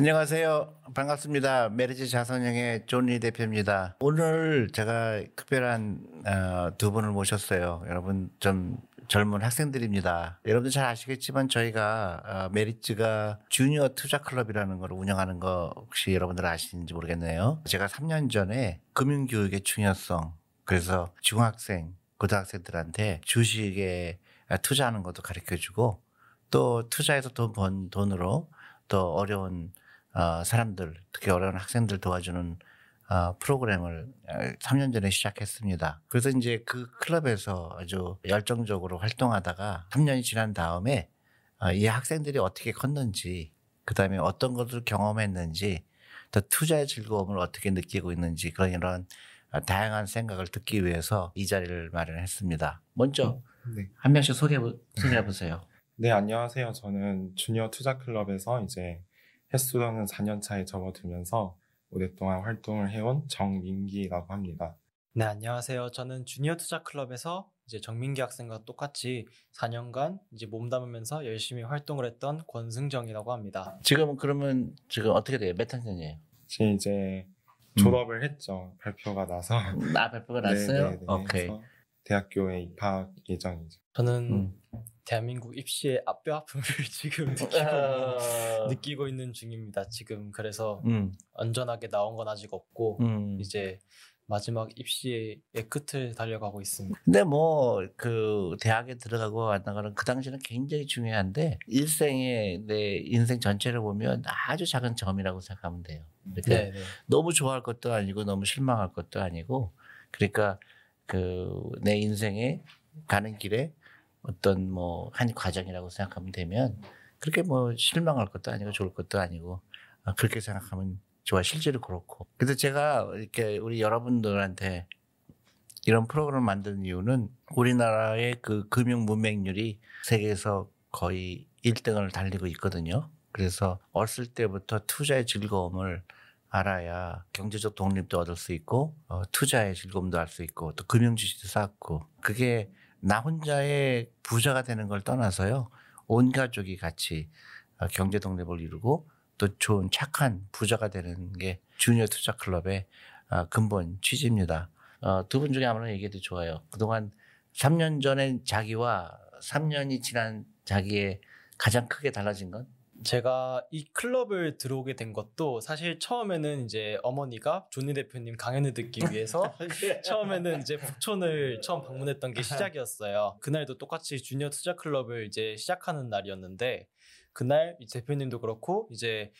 안녕하세요. 반갑습니다. 메리츠 자산형의 존 리 대표입니다. 오늘 제가 특별한 두 분을 모셨어요. 여러분 좀 젊은 학생들입니다. 여러분들 잘 아시겠지만 저희가 메리츠가 주니어 투자클럽이라는 걸 운영하는 거 혹시 여러분들 아시는지 모르겠네요. 제가 3년 전에 금융교육의 중요성, 그래서 중학생, 고등학생들한테 주식에 투자하는 것도 가르쳐주고 또 투자해서 돈 번 돈으로 또 어려운 사람들, 특히 어려운 학생들 도와주는 프로그램을 3년 전에 시작했습니다. 그래서 이제 그 클럽에서 아주 열정적으로 활동하다가 3년이 지난 다음에 이 학생들이 어떻게 컸는지, 그 다음에 어떤 것을 경험했는지, 또 투자의 즐거움을 어떻게 느끼고 있는지, 그런 이런 다양한 생각을 듣기 위해서 이 자리를 마련했습니다. 먼저 네. 한 명씩 소개해보세요. 네, 안녕하세요. 저는 주니어 투자클럽에서 이제 횟수로는 4년 차에 접어들면서 오랫동안 활동을 해온 정민기라고 합니다. 네, 안녕하세요. 저는 주니어 투자클럽에서 이제 정민기 학생과 똑같이 4년간 이제 몸담으면서 열심히 활동을 했던 권승정이라고 합니다. 지금 그러면 지금 어떻게 돼요? 몇 학년이에요? 지금 이제 졸업을 했죠. 발표가 나서. 아, 발표가 났어요? 네네네. 오케이. 대학교에 입학 예정이죠. 저는 대한민국 입시의 앞뼈 아픔을 지금 느끼고 있는 중입니다. 지금 그래서 안전하게 나온 건 아직 없고 이제 마지막 입시의 끝을 달려가고 있습니다. 근데 뭐 그 대학에 들어가고 안 나가는 그 당시는 굉장히 중요한데 일생의 내 인생 전체를 보면 아주 작은 점이라고 생각하면 돼요. 그러니까 너무 좋아할 것도 아니고 너무 실망할 것도 아니고, 그러니까 그 내 인생에 가는 길에 어떤 뭐 한 과정이라고 생각하면 되면 그렇게 뭐 실망할 것도 아니고 좋을 것도 아니고 그렇게 생각하면 좋아. 실제로 그렇고. 근데 제가 이렇게 우리 여러분들한테 이런 프로그램을 만드는 이유는 우리나라의 그 금융 문맹률이 세계에서 거의 1등을 달리고 있거든요. 그래서 어렸을 때부터 투자의 즐거움을 알아야 경제적 독립도 얻을 수 있고 투자의 즐거움도 알 수 있고 또 금융 지식도 쌓고, 그게 나 혼자의 부자가 되는 걸 떠나서요, 온 가족이 같이 경제 독립을 이루고 또 좋은 착한 부자가 되는 게 주니어 투자 클럽의 근본 취지입니다. 두 분 중에 아무나 얘기해도 좋아요. 그동안 3년 전에 자기와 3년이 지난 자기의 가장 크게 달라진 건? 제가 이 클럽을 들어오게 된 것도 사실 처음에는 이제 어머니가 존 리 대표님 강연을 듣기 위해서 처음에는 이제 북촌을 처음 방문했던 게 시작이었어요. 그날도 똑같이 주니어 투자 클럽을 이제 시작하는 날이었는데, 그날 이 대표님도 그렇고 이제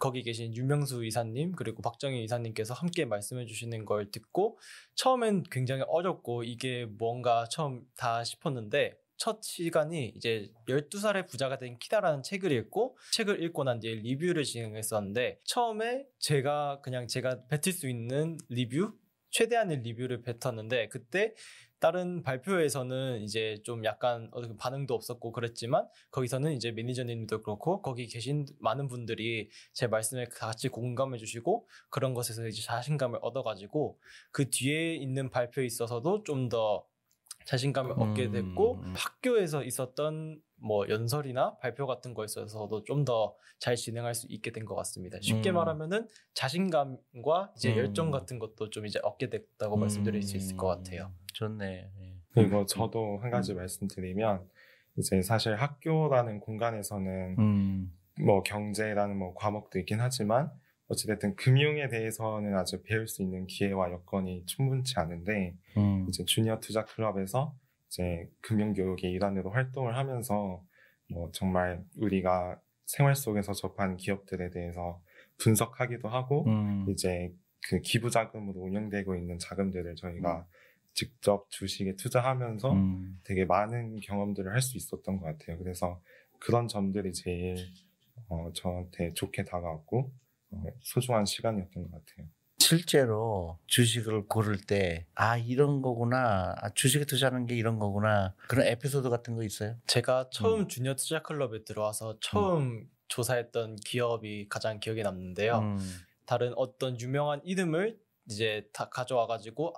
거기 계신 유명수 이사님 그리고 박정희 이사님께서 함께 말씀해 주시는 걸 듣고 처음엔 굉장히 어렵고 이게 뭔가 처음 다 싶었는데, 첫 시간이 이제 12살에 부자가 된 키다라는 책을 읽고, 책을 읽고 난 뒤에 리뷰를 진행했었는데, 처음에 제가 뱉을 수 있는 리뷰? 최대한의 리뷰를 뱉었는데, 그때 다른 발표회에서는 이제 좀 약간 반응도 없었고 그랬지만, 거기서는 이제 매니저님도 그렇고 거기 계신 많은 분들이 제 말씀에 같이 공감해 주시고 그런 것에서 이제 자신감을 얻어가지고 그 뒤에 있는 발표에 있어서도 좀 더 자신감을 얻게 됐고 학교에서 있었던 뭐 연설이나 발표 같은 거에 있어서도 좀 더 잘 진행할 수 있게 된 것 같습니다. 쉽게 말하면은 자신감과 이제 열정 같은 것도 좀 이제 얻게 됐다고 말씀드릴 수 있을 것 같아요. 좋네. 예. 그리고 저도 한 가지 말씀드리면, 이제 사실 학교라는 공간에서는 뭐 경제라는 뭐 과목도 있긴 하지만 어찌됐든 금융에 대해서는 아주 배울 수 있는 기회와 여건이 충분치 않은데, 이제 주니어 투자 클럽에서 이제 금융 교육의 일환으로 활동을 하면서 뭐 정말 우리가 생활 속에서 접한 기업들에 대해서 분석하기도 하고 이제 그 기부 자금으로 운영되고 있는 자금들을 저희가 직접 주식에 투자하면서 되게 많은 경험들을 할 수 있었던 것 같아요. 그래서 그런 점들이 제일 저한테 좋게 다가왔고 소중한 시간이었던 것 같아요. 실제로 주식을 고를 때 아, 이런 거구나, 아, 주식에 투자하는 게 이런 거구나, 그런 에피소드 같은 거 있어요? 제가 처음 주니어 투자 클럽에 들어와서 처음 조사했던 기업이 가장 기억에 남는데요. 다른 어떤 유명한 이름을 이제 다 가져와가지고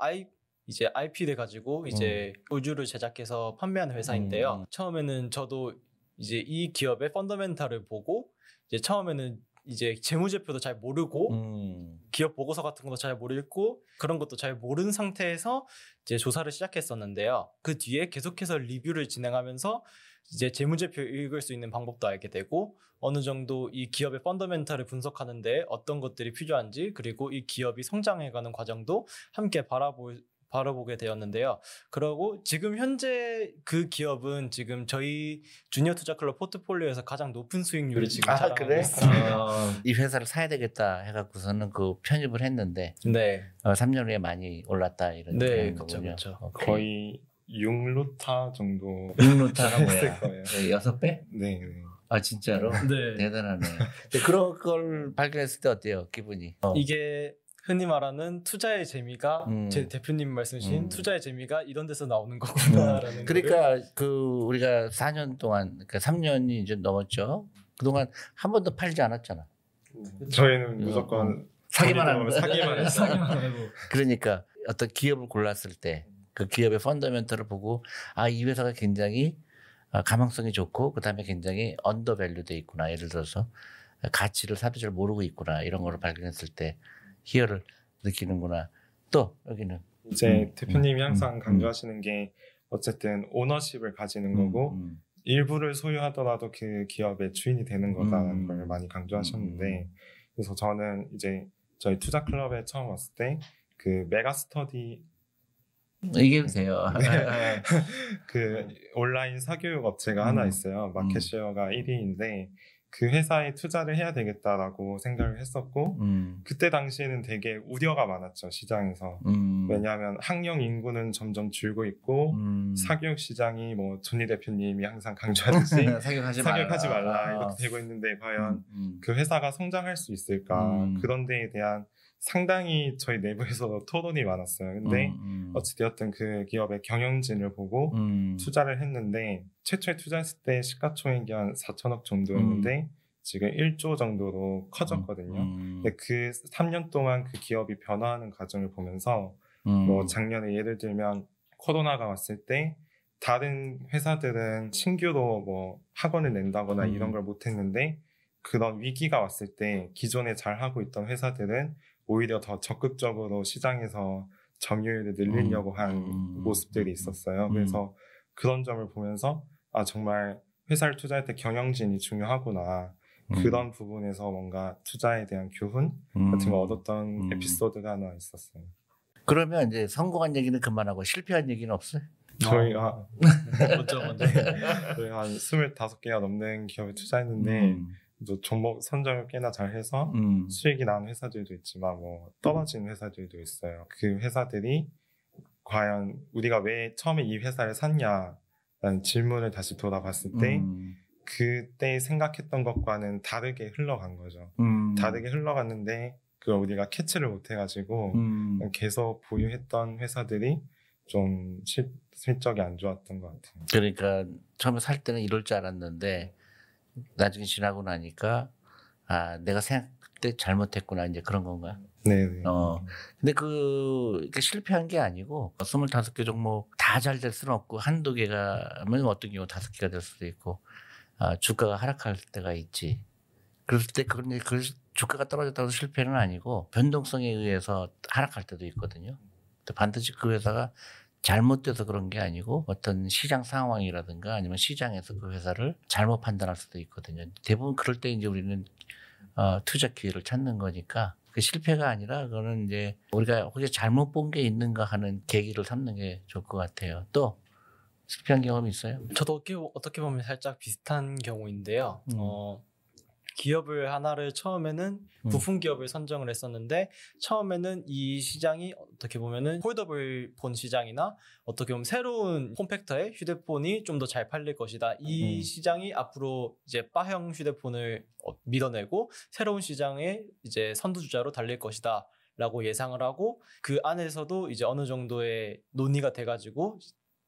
이제 IP를 가지고 이제 우주를 제작해서 판매하는 회사인데요. 처음에는 저도 이제 이 기업의 펀더멘탈을 보고 이제 처음에는 이제 재무제표도 잘 모르고 기업 보고서 같은 것도 잘 모르고 그런 것도 잘 모르는 상태에서 이제 조사를 시작했었는데요. 그 뒤에 계속해서 리뷰를 진행하면서 이제 재무제표 읽을 수 있는 방법도 알게 되고 어느 정도 이 기업의 펀더멘탈을 분석하는 데 어떤 것들이 필요한지 그리고 이 기업이 성장해가는 과정도 함께 바라보게 되었는데요. 그리고 지금 현재 그 기업은 지금 저희 주니어 투자클럽 포트폴리오에서 가장 높은 수익률을 지금 자랑하고 있습니다. 이 회사를 사야 되겠다 해갖고서는 그 편입을 했는데 네. 3년 후에 많이 올랐다 이런 네, 거군요. 거의 6루타 정도. 6루타가 뭐야? 거예요. 네, 6배? 네. 아 진짜로? 네. 대단하네. 근데 그런 걸 발견했을 때 어때요? 기분이? 이게 흔히 말하는 투자의 재미가 제 대표님 말씀하신 투자의 재미가 이런 데서 나오는 거구나라는 그러니까 그 우리가 4년 동안 그러니까 3년이 이제 넘었죠. 그동안 한 번도 팔지 않았잖아. 저희는 무조건 사기만 하고 그러니까 어떤 기업을 골랐을 때 그 기업의 펀더멘털을 보고 아, 이 회사가 굉장히 가망성이 좋고 그다음에 굉장히 언더밸류돼 있구나. 예를 들어서 가치를 사람들이 잘 모르고 있구나. 이런 걸 발견했을 때 희열을 느끼는구나. 또 여기는 이제 대표님이 항상 강조하시는 게 어쨌든 오너십을 가지는 거고 일부를 소유하더라도 그 기업의 주인이 되는 거다라는 걸 많이 강조하셨는데 그래서 저는 이제 저희 투자 클럽에 처음 왔을 때 그 메가스터디 얘기해도 돼요. 네. 그 온라인 사교육 업체가 하나 있어요. 마켓쉐어가 1위인데 그 회사에 투자를 해야 되겠다라고 생각을 했었고 그때 당시에는 되게 우려가 많았죠. 시장에서. 왜냐하면 학령 인구는 점점 줄고 있고 사교육 시장이 뭐 존 리 대표님이 항상 강조하듯이 사교육하지 말라 이렇게 되고 있는데 과연 그 회사가 성장할 수 있을까 그런 데에 대한 상당히 저희 내부에서 토론이 많았어요. 근데 어찌되었든 그 기업의 경영진을 보고 투자를 했는데 최초에 투자했을 때 시가총액이 한 4천억 정도였는데 지금 1조 정도로 커졌거든요. 근데 그 3년 동안 그 기업이 변화하는 과정을 보면서 뭐 작년에 예를 들면 코로나가 왔을 때 다른 회사들은 신규로 뭐 학원을 낸다거나 이런 걸 못했는데 그런 위기가 왔을 때 기존에 잘하고 있던 회사들은 오히려 더 적극적으로 시장에서 점유율을 늘리려고 한 모습들이 있었어요. 그래서 그런 점을 보면서 아 정말 회사를 투자할 때 경영진이 중요하구나. 그런 부분에서 뭔가 투자에 대한 교훈 같은 거 얻었던 에피소드가 하나 있었어요. 그러면 이제 성공한 얘기는 그만하고 실패한 얘기는 없어요? 저희가 저희가 한 25개가 넘는 기업에 투자했는데 종목 선정을 꽤나 잘해서 수익이 나는 회사들도 있지만 뭐 떨어지는 회사들도 있어요. 그 회사들이 과연 우리가 왜 처음에 이 회사를 샀냐라는 질문을 다시 돌아봤을 때 그때 생각했던 것과는 다르게 흘러간 거죠. 다르게 흘러갔는데 그걸 우리가 캐치를 못해가지고 계속 보유했던 회사들이 좀 실적이 안 좋았던 것 같아요. 그러니까 처음에 살 때는 이럴 줄 알았는데 나중에 지나고 나니까 아 내가 생각 그때 잘못했구나 이제 그런 건가요? 네. 근데 그러니까 실패한 게 아니고 25개 종목 다 잘 될 수는 없고 한두 개가 하면 어떤 경우 5개가 될 수도 있고 아, 주가가 하락할 때가 있지. 그랬을 때 그 주가가 떨어졌다고 실패는 아니고 변동성에 의해서 하락할 때도 있거든요. 반드시 그 회사가 잘못돼서 그런 게 아니고 어떤 시장 상황이라든가 아니면 시장에서 그 회사를 잘못 판단할 수도 있거든요. 대부분 그럴 때 이제 우리는 투자 기회를 찾는 거니까 그 실패가 아니라 그거는 이제 우리가 혹시 잘못 본 게 있는가 하는 계기를 삼는 게 좋을 것 같아요. 또 실패한 경험이 있어요? 저도 어떻게 보면 살짝 비슷한 경우인데요. 기업을 하나를 처음에는 부품 기업을 선정을 했었는데 처음에는 이 시장이 어떻게 보면은 폴더블 폰 시장이나 어떻게 보면 새로운 폼팩터의 휴대폰이 좀 더 잘 팔릴 것이다. 이 시장이 앞으로 이제 바형 휴대폰을 밀어내고 새로운 시장에 이제 선두주자로 달릴 것이다 라고 예상을 하고 그 안에서도 이제 어느 정도의 논의가 돼가지고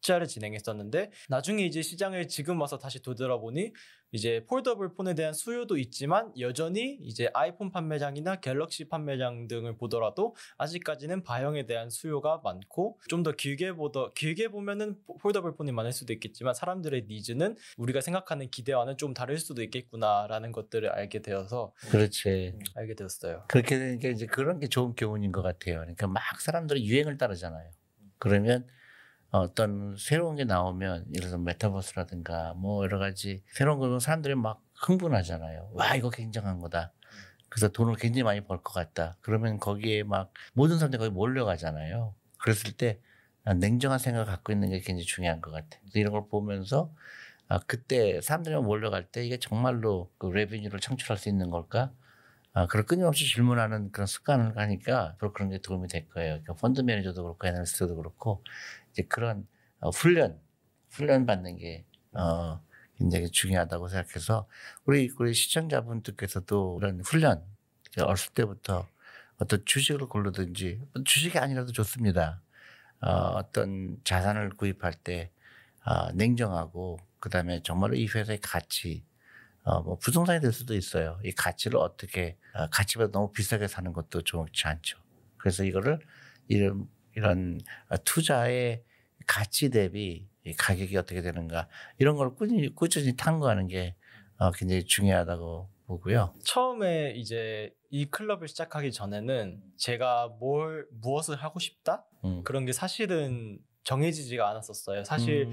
투자를 진행했었는데 나중에 이제 시장을 지금 와서 다시 돌아보니 이제 폴더블 폰에 대한 수요도 있지만 여전히 이제 아이폰 판매장이나 갤럭시 판매장 등을 보더라도 아직까지는 바형에 대한 수요가 많고 좀 더 길게 보면은 폴더블 폰이 많을 수도 있겠지만 사람들의 니즈는 우리가 생각하는 기대와는 좀 다를 수도 있겠구나라는 것들을 알게 되어서 그렇지 알게 되었어요. 그렇게 되니까 이제 그런 게 좋은 교훈인 것 같아요. 그러니까 막 사람들이 유행을 따르잖아요. 그러면 어떤 새로운 게 나오면 예를 들어서 메타버스라든가 뭐 여러 가지 새로운 걸 사람들이 막 흥분하잖아요. 와 이거 굉장한 거다. 그래서 돈을 굉장히 많이 벌 것 같다. 그러면 거기에 막 모든 사람들이 거기 몰려가잖아요. 그랬을 때 냉정한 생각을 갖고 있는 게 굉장히 중요한 것 같아요. 이런 걸 보면서 그때 사람들이 몰려갈 때 이게 정말로 그 레비뉴를 창출할 수 있는 걸까? 그걸 끊임없이 질문하는 그런 습관을 하니까 앞으로 그런 게 도움이 될 거예요. 그러니까 펀드 매니저도 그렇고 애널리스트도 그렇고 이제 그런 훈련 받는 게 굉장히 중요하다고 생각해서 우리 시청자분들께서도 이런 훈련 어렸을 때부터 어떤 주식을 고르든지 주식이 아니라도 좋습니다. 어떤 자산을 구입할 때 냉정하고 그다음에 정말로 이 회사의 가치 뭐 부동산이 될 수도 있어요. 이 가치를 어떻게 가치보다 너무 비싸게 사는 것도 좋지 않죠. 그래서 이거를 이런 투자의 가치 대비 이 가격이 어떻게 되는가 이런 걸 꾸준히 탐구하는 게 굉장히 중요하다고 보고요. 처음에 이제 이 클럽을 시작하기 전에는 제가 무엇을 하고 싶다? 그런 게 사실은 정해지지가 않았었어요. 사실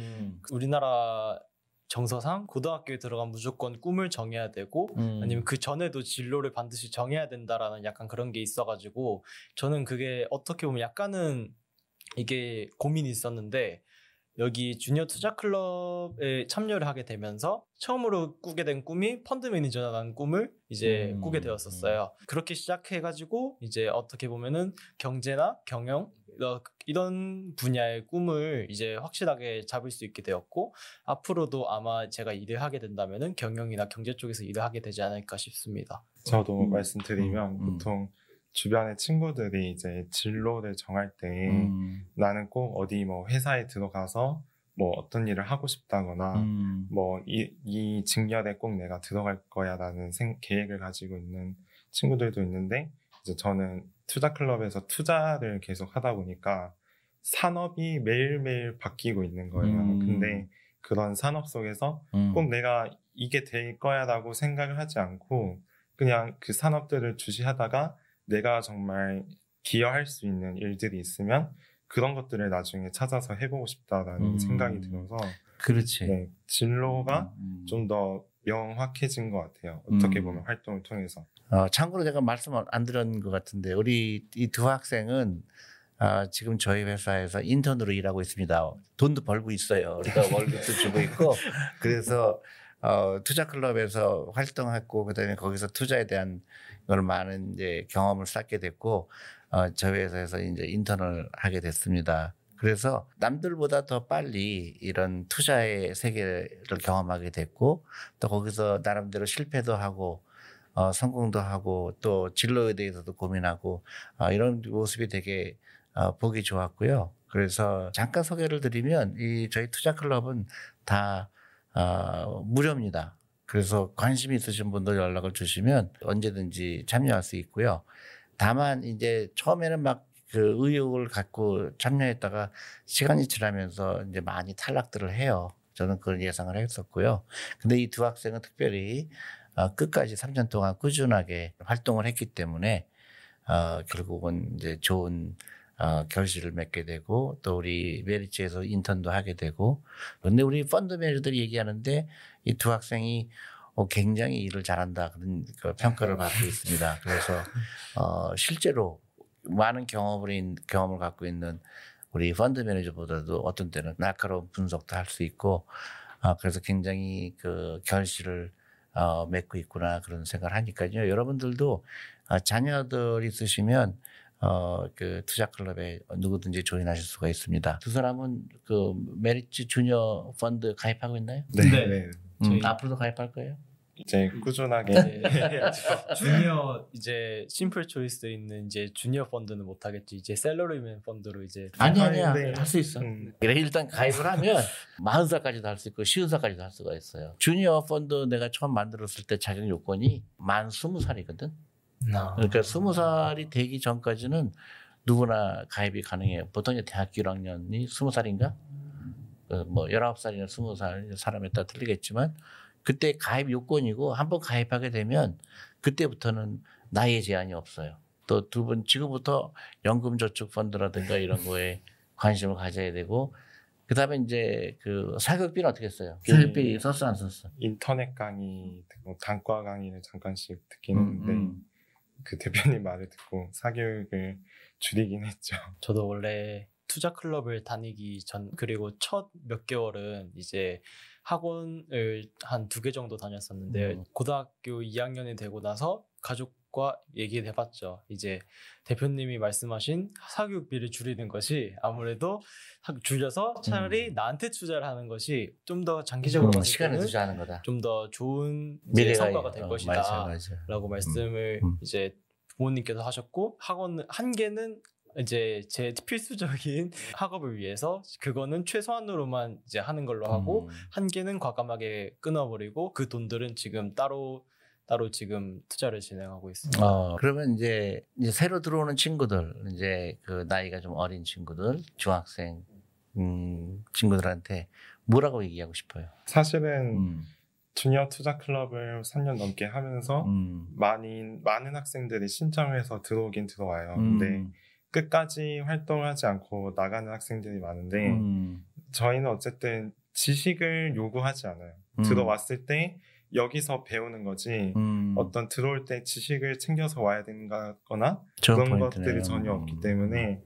우리나라 정서상 고등학교에 들어가면 무조건 꿈을 정해야 되고 아니면 그 전에도 진로를 반드시 정해야 된다라는 약간 그런 게 있어가지고 저는 그게 어떻게 보면 약간은 이게 고민이 있었는데 여기 주니어 투자클럽에 참여를 하게 되면서 처음으로 꾸게 된 꿈이 펀드 매니저라는 꿈을 이제 꾸게 되었었어요. 그렇게 시작해가지고 이제 어떻게 보면은 경제나 경영 이런 분야의 꿈을 이제 확실하게 잡을 수 있게 되었고 앞으로도 아마 제가 일을 하게 된다면은 경영이나 경제 쪽에서 일을 하게 되지 않을까 싶습니다. 저도 말씀드리면 보통 주변의 친구들이 이제 진로를 정할 때 나는 꼭 어디 뭐 회사에 들어가서 뭐 어떤 일을 하고 싶다거나 뭐 이 직렬에 꼭 내가 들어갈 거야라는 계획을 가지고 있는 친구들도 있는데 이제 저는 투자클럽에서 투자를 계속 하다 보니까 산업이 매일매일 바뀌고 있는 거예요. 근데 그런 산업 속에서 꼭 내가 이게 될 거야라고 생각을 하지 않고 그냥 그 산업들을 주시하다가 내가 정말 기여할 수 있는 일들이 있으면 그런 것들을 나중에 찾아서 해보고 싶다라는 생각이 들어서 그렇지. 네, 진로가 좀 더 명확해진 것 같아요. 어떻게 보면 활동을 통해서. 참고로 제가 말씀 안 드린 것 같은데 우리 이 두 학생은 지금 저희 회사에서 인턴으로 일하고 있습니다. 돈도 벌고 있어요. 그러니까 월급도 주고 있고 그래서 투자클럽에서 활동했고 그다음에 거기서 투자에 대한 걸 많은 이제 경험을 쌓게 됐고 저희 회사에서 이제 인턴을 하게 됐습니다. 그래서 남들보다 더 빨리 이런 투자의 세계를 경험하게 됐고 또 거기서 나름대로 실패도 하고 성공도 하고 또 진로에 대해서도 고민하고 이런 모습이 되게 보기 좋았고요. 그래서 잠깐 소개를 드리면 이 저희 투자클럽은 다 무료입니다. 그래서 관심이 있으신 분들 연락을 주시면 언제든지 참여할 수 있고요. 다만 이제 처음에는 막 그 의욕을 갖고 참여했다가 시간이 지나면서 이제 많이 탈락들을 해요. 저는 그런 예상을 했었고요. 근데 이 두 학생은 특별히 끝까지 3년 동안 꾸준하게 활동을 했기 때문에 결국은 이제 좋은 결실을 맺게 되고 또 우리 메리츠에서 인턴도 하게 되고 그런데 우리 펀드 매니저들이 얘기하는데 이 두 학생이 굉장히 일을 잘한다 그런 평가를 받고 있습니다. 그래서 실제로 많은 경험을 갖고 있는 우리 펀드 매니저보다도 어떤 때는 날카로운 분석도 할 수 있고 그래서 굉장히 그 결실을 맺고 있구나 그런 생각을 하니까요. 여러분들도 자녀들이 있으시면 그 투자클럽에 누구든지 조인하실 수가 있습니다. 두 사람은 그 메리츠 주니어 펀드 가입하고 있나요? 네. 앞으로도 가입할 거예요? 이제 꾸준하게 해야죠. 주니어 이제 심플 초이스에 있는 이제 주니어 펀드는 못 하겠지. 이제 셀러리맨 펀드로 이제 아니야. 할 수 있어. 그래 일단 가입을 하면 40살까지도 할 수 있고 50살까지도 할 수가 있어요. 주니어 펀드 내가 처음 만들었을 때 자격 요건이 만 20살이거든. 그러니까 20살이 되기 전까지는 누구나 가입이 가능해요. 보통 대학교 1학년이 20살인가? 뭐 19살이나 20살 사람에 따라 틀리겠지만 그때 가입 요건이고 한번 가입하게 되면 그때부터는 나이에 제한이 없어요. 또 두 분 지금부터 연금저축펀드라든가 이런 거에 관심을 가져야 되고 그다음에 이제 그 사교육비는 어떻게 써요? 교육비 썼어 안 썼어? 인터넷 강의, 단과 강의를 잠깐씩 듣긴 했는데 그 대표님 말을 듣고 사교육을 줄이긴 했죠. 저도 원래 투자 클럽을 다니기 전 그리고 첫 몇 개월은 이제 학원을 한 2개 정도 다녔었는데 고등학교 2학년이 되고 나서 가족과 얘기를 해봤죠. 이제 대표님이 말씀하신 사교육비를 줄이는 것이 아무래도 줄여서 차라리 나한테 투자를 하는 것이 좀 더 장기적으로 시간을 투자하는 거다. 좀 더 좋은 성과가 될 것이다. 라고 말씀을 이제 부모님께서 하셨고 학원 한 개는 이제 제 필수적인 학업을 위해서 그거는 최소한으로만 이제 하는 걸로 하고 한계는 과감하게 끊어버리고 그 돈들은 지금 따로 지금 투자를 진행하고 있습니다. 그러면 이제 새로 들어오는 친구들 이제 그 나이가 좀 어린 친구들 중학생 친구들한테 뭐라고 얘기하고 싶어요? 사실은 주니어 투자 클럽을 3년 넘게 하면서 많은 학생들이 신청해서 들어오긴 들어와요. 근데 끝까지 활동하지 않고 나가는 학생들이 많은데 저희는 어쨌든 지식을 요구하지 않아요. 들어왔을 때 여기서 배우는 거지 어떤 들어올 때 지식을 챙겨서 와야 된다거나 그런 것들이 전혀 없기 때문에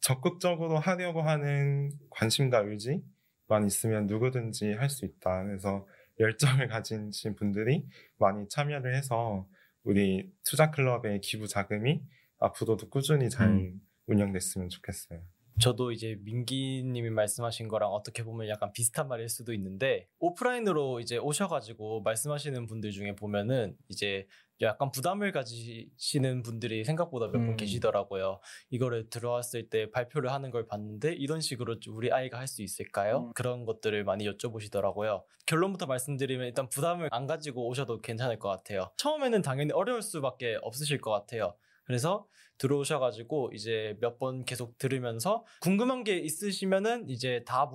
적극적으로 하려고 하는 관심과 의지만 있으면 누구든지 할 수 있다. 그래서 열정을 가진 분들이 많이 참여를 해서 우리 투자클럽의 기부 자금이 앞으로도 꾸준히 잘 운영됐으면 좋겠어요. 저도 이제 민기님이 말씀하신 거랑 어떻게 보면 약간 비슷한 말일 수도 있는데 오프라인으로 이제 오셔가지고 말씀하시는 분들 중에 보면은 이제 약간 부담을 가지시는 분들이 생각보다 몇 분 계시더라고요. 이거를 들어왔을 때 발표를 하는 걸 봤는데 이런 식으로 우리 아이가 할 수 있을까요? 그런 것들을 많이 여쭤보시더라고요. 결론부터 말씀드리면 일단 부담을 안 가지고 오셔도 괜찮을 것 같아요. 처음에는 당연히 어려울 수밖에 없으실 것 같아요. 그래서 들어오셔가지고 이제 몇 번 계속 들으면서 궁금한 게 있으시면은 이제 다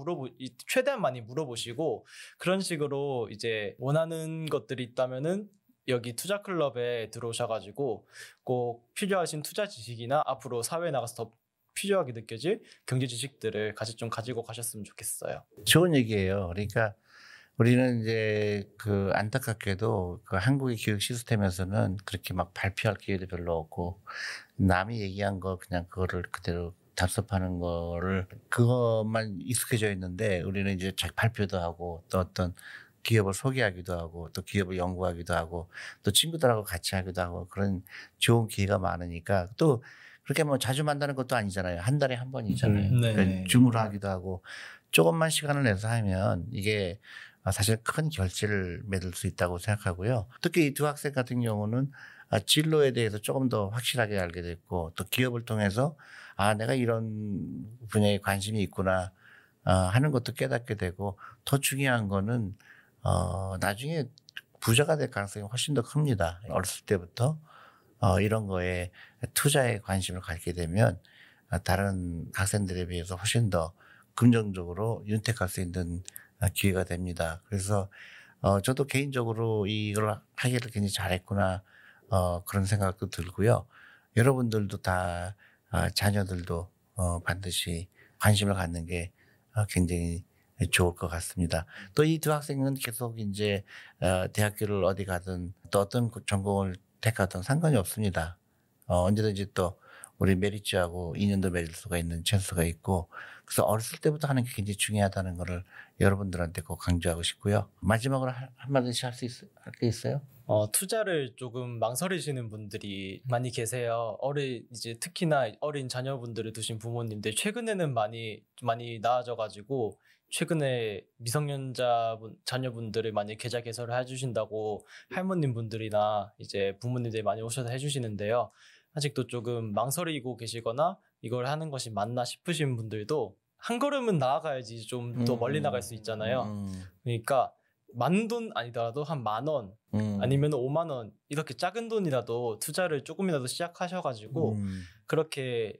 최대한 많이 물어보시고 그런 식으로 이제 원하는 것들이 있다면은 여기 투자 클럽에 들어오셔가지고 꼭 필요하신 투자 지식이나 앞으로 사회에 나가서 더 필요하게 느껴질 경제 지식들을 같이 좀 가지고 가셨으면 좋겠어요. 좋은 얘기예요. 그러니까 우리는 이제 그 안타깝게도 그 한국의 교육 시스템에서는 그렇게 막 발표할 기회도 별로 없고 남이 얘기한 거 그냥 그거를 그대로 답습하는 거를 그것만 익숙해져 있는데 우리는 이제 발표도 하고 또 어떤 기업을 소개하기도 하고 또 기업을 연구하기도 하고 또 친구들하고 같이 하기도 하고 그런 좋은 기회가 많으니까 또 그렇게 뭐 자주 만나는 것도 아니잖아요. 한 달에 한 번이잖아요. 그러니까 줌으로 하기도 하고 조금만 시간을 내서 하면 이게 사실 큰 결실을 맺을 수 있다고 생각하고요. 특히 이 두 학생 같은 경우는 진로에 대해서 조금 더 확실하게 알게 됐고 또 기업을 통해서 내가 이런 분야에 관심이 있구나 하는 것도 깨닫게 되고 더 중요한 거는 나중에 부자가 될 가능성이 훨씬 더 큽니다. 어렸을 때부터 이런 거에 투자에 관심을 갖게 되면 다른 학생들에 비해서 훨씬 더 긍정적으로 윤택할 수 있는 기회가 됩니다. 그래서 저도 개인적으로 이걸 하기를 굉장히 잘했구나 그런 생각도 들고요. 여러분들도 다 자녀들도 반드시 관심을 갖는 게 굉장히 좋을 것 같습니다. 또 이 두 학생은 계속 이제 대학교를 어디 가든 또 어떤 전공을 택하든 상관이 없습니다. 언제든지 또 우리 메리츠하고 인연도 맺을 수가 있는 찬스가 있고 그래서 어렸을 때부터 하는 게 굉장히 중요하다는 거를 여러분들한테 꼭 강조하고 싶고요. 마지막으로 한마디씩 할 게 있어요? 투자를 조금 망설이시는 분들이 많이 계세요. 특히나 어린 자녀분들을 두신 부모님들 최근에는 많이 나아져가지고 최근에 미성년자분 자녀분들을 많이 계좌 개설을 해주신다고 할머님분들이나 이제 부모님들이 많이 오셔서 해주시는데요. 아직도 조금 망설이고 계시거나 이걸 하는 것이 맞나 싶으신 분들도 한 걸음은 나아가야지 좀 더 멀리 나갈 수 있잖아요. 그러니까. 만 돈 아니더라도 한 10,000원 아니면 50,000원 이렇게 작은 돈이라도 투자를 조금이라도 시작하셔가지고 그렇게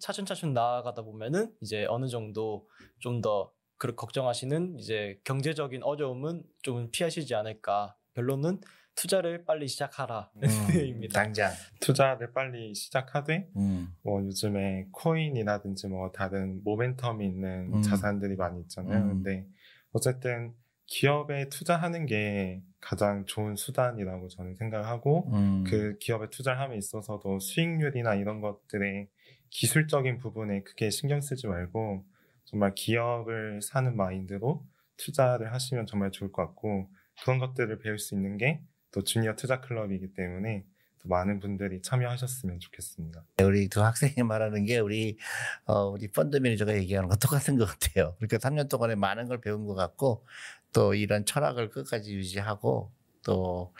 차츰차츰 나아가다 보면은 이제 어느 정도 좀 더 걱정하시는 이제 경제적인 어려움은 좀 피하시지 않을까. 결론은 투자를 빨리 시작하라. 당장 투자를 빨리 시작하되 뭐 요즘에 코인이라든지 뭐 다른 모멘텀이 있는 자산들이 많이 있잖아요. 근데 어쨌든 기업에 투자하는 게 가장 좋은 수단이라고 저는 생각하고 그 기업에 투자함에 있어서도 수익률이나 이런 것들의 기술적인 부분에 크게 신경 쓰지 말고 정말 기업을 사는 마인드로 투자를 하시면 정말 좋을 것 같고 그런 것들을 배울 수 있는 게 또 주니어 투자 클럽이기 때문에 또 많은 분들이 참여하셨으면 좋겠습니다. 우리 두 학생이 말하는 게 우리 펀드 매니저가 얘기하는 거 똑같은 것 같아요. 그러니까 3년 동안에 많은 걸 배운 것 같고 또 이런 철학을 끝까지 유지하고 또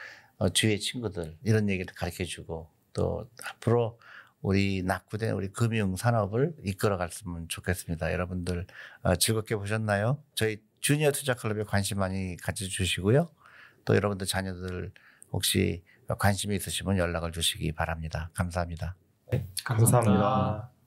주위의 친구들 이런 얘기를 가르쳐주고 또 앞으로 우리 낙후된 우리 금융산업을 이끌어갔으면 좋겠습니다. 여러분들 즐겁게 보셨나요? 저희 주니어 투자 클럽에 관심 많이 가져주시고요. 또 여러분들 자녀들 혹시 관심이 있으시면 연락을 주시기 바랍니다. 감사합니다. 네, 감사합니다.